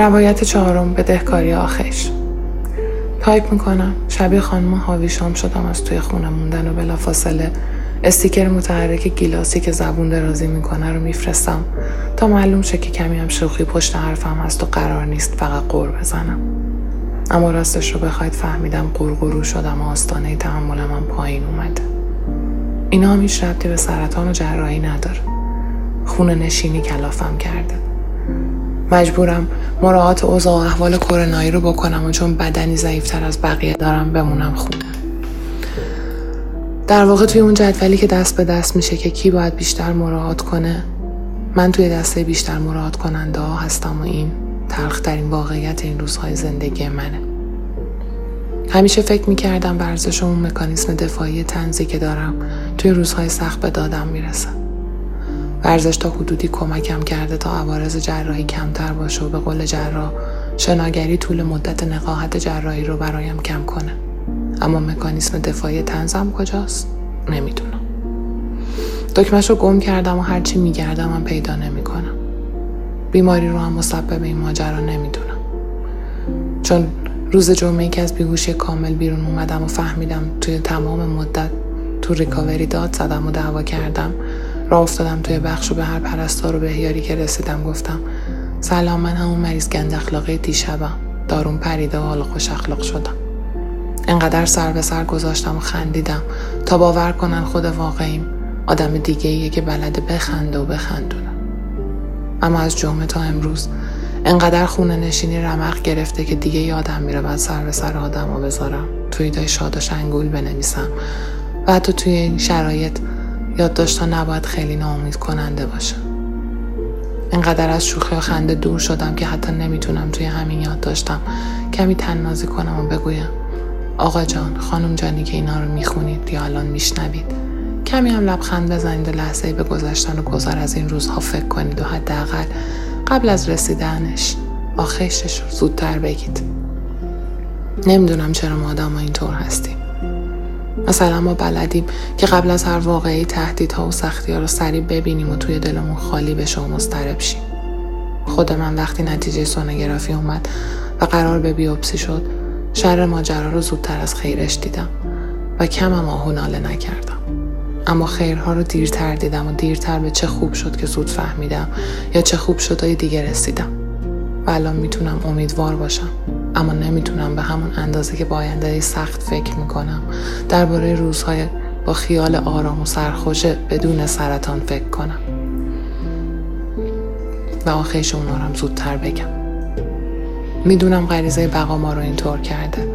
روایت چهارم، بدهکاری آخیش. تایپ میکنم، شبیه خانم حاوی شام شدم از توی خونه موندن و بلافاصله استیکر متحرک گیلاسی که زبون درازی میکنه رو میفرستم تا معلوم شه که کمی هم شوخی پشت حرفم هست و قرار نیست فقط قور بزنم. اما راستش رو بخواید فهمیدم قورقورو شدم و آستانه تحملم هم پایین اومده. اینا هم هیچ ربطی به سرطان و جراحی نداره. خونه نشینی کلافم کرده. مجبورم مراعات اوضاع و احوال کرونایی رو بکنم و چون بدنی ضعیف‌تر از بقیه دارم بمونم خونه. در واقع توی اون جدولی که دست به دست میشه که کی باید بیشتر مراعات کنه، من توی دسته بیشتر مراعات کننده ها هستم و این تلخ‌ترین واقعیت این روزهای زندگی منه. همیشه فکر میکردم ورزش و اون مکانیسم دفاعی تنزی که دارم توی روزهای سخت به دادم میرسه. ورزش تا حدودی کمکم کرده تا عوارض جراحی کمتر باشه و به قول جراح شناگری طول مدت نقاهت جراحی رو برایم کم کنه. اما مکانیسم دفاعی تنزم کجاست؟ نمیدونم. دکمه‌شو گم کردم و هرچی میگردم هم پیدا نمیکنم. بیماری رو هم مسبب این ماجرا نمیدونم. چون روز جمعه که از بیهوشی کامل بیرون اومدم و فهمیدم توی تمام مدت تو ریکاوری داد زدم و دعوا کردم، راه افتادم توی بخش و به هر پرستار و بهیاری که رسیدم گفتم سلام، من همون مریض گند اخلاقی دیشبم، دارون پریده و حالا خوش اخلاق شدم. انقدر سر به سر گذاشتم و خندیدم تا باور کنن خود واقعیم آدم دیگه‌ایه که بلده بخنده و بخندونه. اما از جمعه تا امروز انقدر خونه نشینی رمق گرفته که دیگه یادم میره بعد سر به سر آدم رو بذارم، توی دای شاد و شنگول بنویسم و حتی توی این شرایط یادداشت‌ها نباید خیلی ناامید کننده باشه. انقدر از شوخی و خنده دور شدم که حتی نمیتونم توی همین یادداشتم کمی طنازی کنم و بگویم آقا جان، خانم جانی که اینا رو میخونید یا الان میشنوید، کمی هم لبخند بزنید و لحظه‌ای به گذشتن و گذر از این روزها فکر کنید و حداقل قبل از رسیدنش آخرش رو زودتر بگید. نمیدونم چرا ما آدم‌ها اینطور هستیم. مثلا ما بلدیم که قبل از هر واقعه‌ای تهدیدها و سختی‌ها رو سریع ببینیم و توی دلمون خالی بشه و مضطرب شیم. خود من وقتی نتیجه سونوگرافی اومد و قرار به بیوپسی شد، شر ماجرا رو زودتر از خیرش دیدم و کم هم آه و ناله نکردم. اما خیرها رو دیرتر دیدم و دیرتر به چه خوب شد که زود فهمیدم یا چه خوب شد های دیگه رسیدم و الان میتونم امیدوار باشم، اما نمیتونم به همون اندازه که با آینده سخت فکر میکنم درباره روزهای با خیال آرام و سرخوشه بدون سرطان فکر کنم و آخرش اونا رو هم زودتر بگم. میدونم غریزه بقا ما رو اینطور کرده،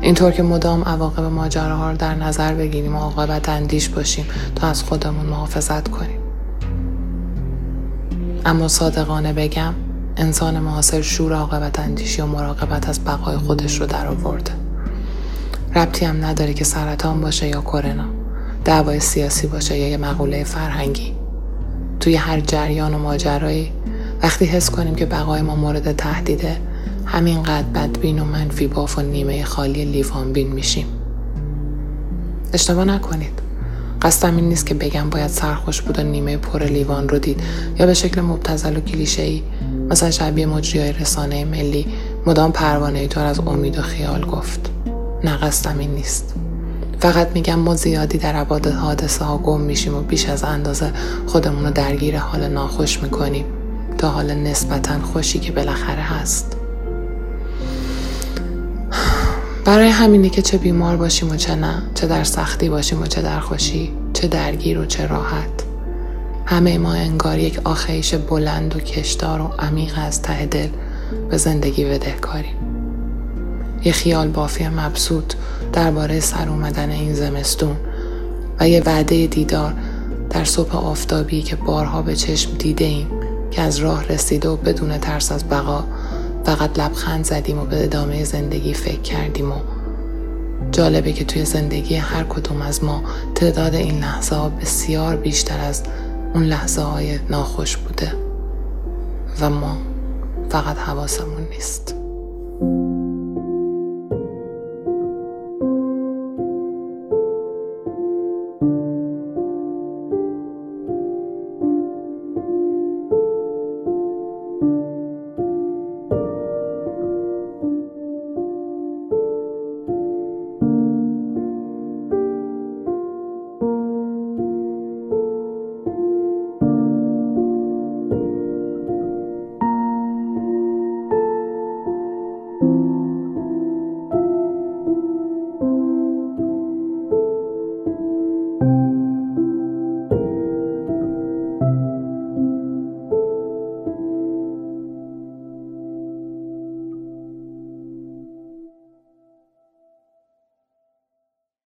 اینطور که مدام عواقب ماجراها رو در نظر بگیریم و عاقبت اندیش باشیم تا از خودمون محافظت کنیم. اما صادقانه بگم، انسان معاصر شور عاقبت اندیشی و مراقبت از بقای خودش رو درآورده. ربطی هم نداره که سرطان باشه یا کرونا، دعوای سیاسی باشه یا یه مقوله فرهنگی. توی هر جریان و ماجرایی وقتی حس کنیم که بقای ما مورد تهدیده، همینقدر بدبین و منفی باف و نیمه خالی لیوان بین میشیم. اشتباه نکنید، قصدم این نیست که بگم باید سرخوش بود و نیمه پر لیوان رو دید یا به شکل مبتذل و کلیشه‌ای مثلا شبیه مجریای رسانه ملی مدام پروانه‌ای طور از امید و خیال گفت. نه، قصدم این نیست. فقط میگم ما زیادی در ابعاد حادثه ها گم میشیم و بیش از اندازه خودمون رو درگیر حال ناخوش میکنیم تا حال نسبتاً خوشی که بالاخره هست. برای همینه که چه بیمار باشیم و چه نه، چه در سختی باشیم و چه در خوشی، چه درگیر و چه راحت، همه ما انگار یک آخیش بلند و کشدار و عمیق از ته دل به زندگی بدهکاریم. یه خیال بافی مبسوط درباره سر اومدن این زمستون و یه وعده دیدار در صبح آفتابی که بارها به چشم دیده ایم که از راه رسیده و بدون ترس از بقا فقط لبخند زدیم و به ادامه زندگی فکر کردیم. و جالبه که توی زندگی هر کدوم از ما تعداد این لحظه ها بسیار بیشتر از اون لحظه های ناخوش بوده و ما فقط حواسمون نیست.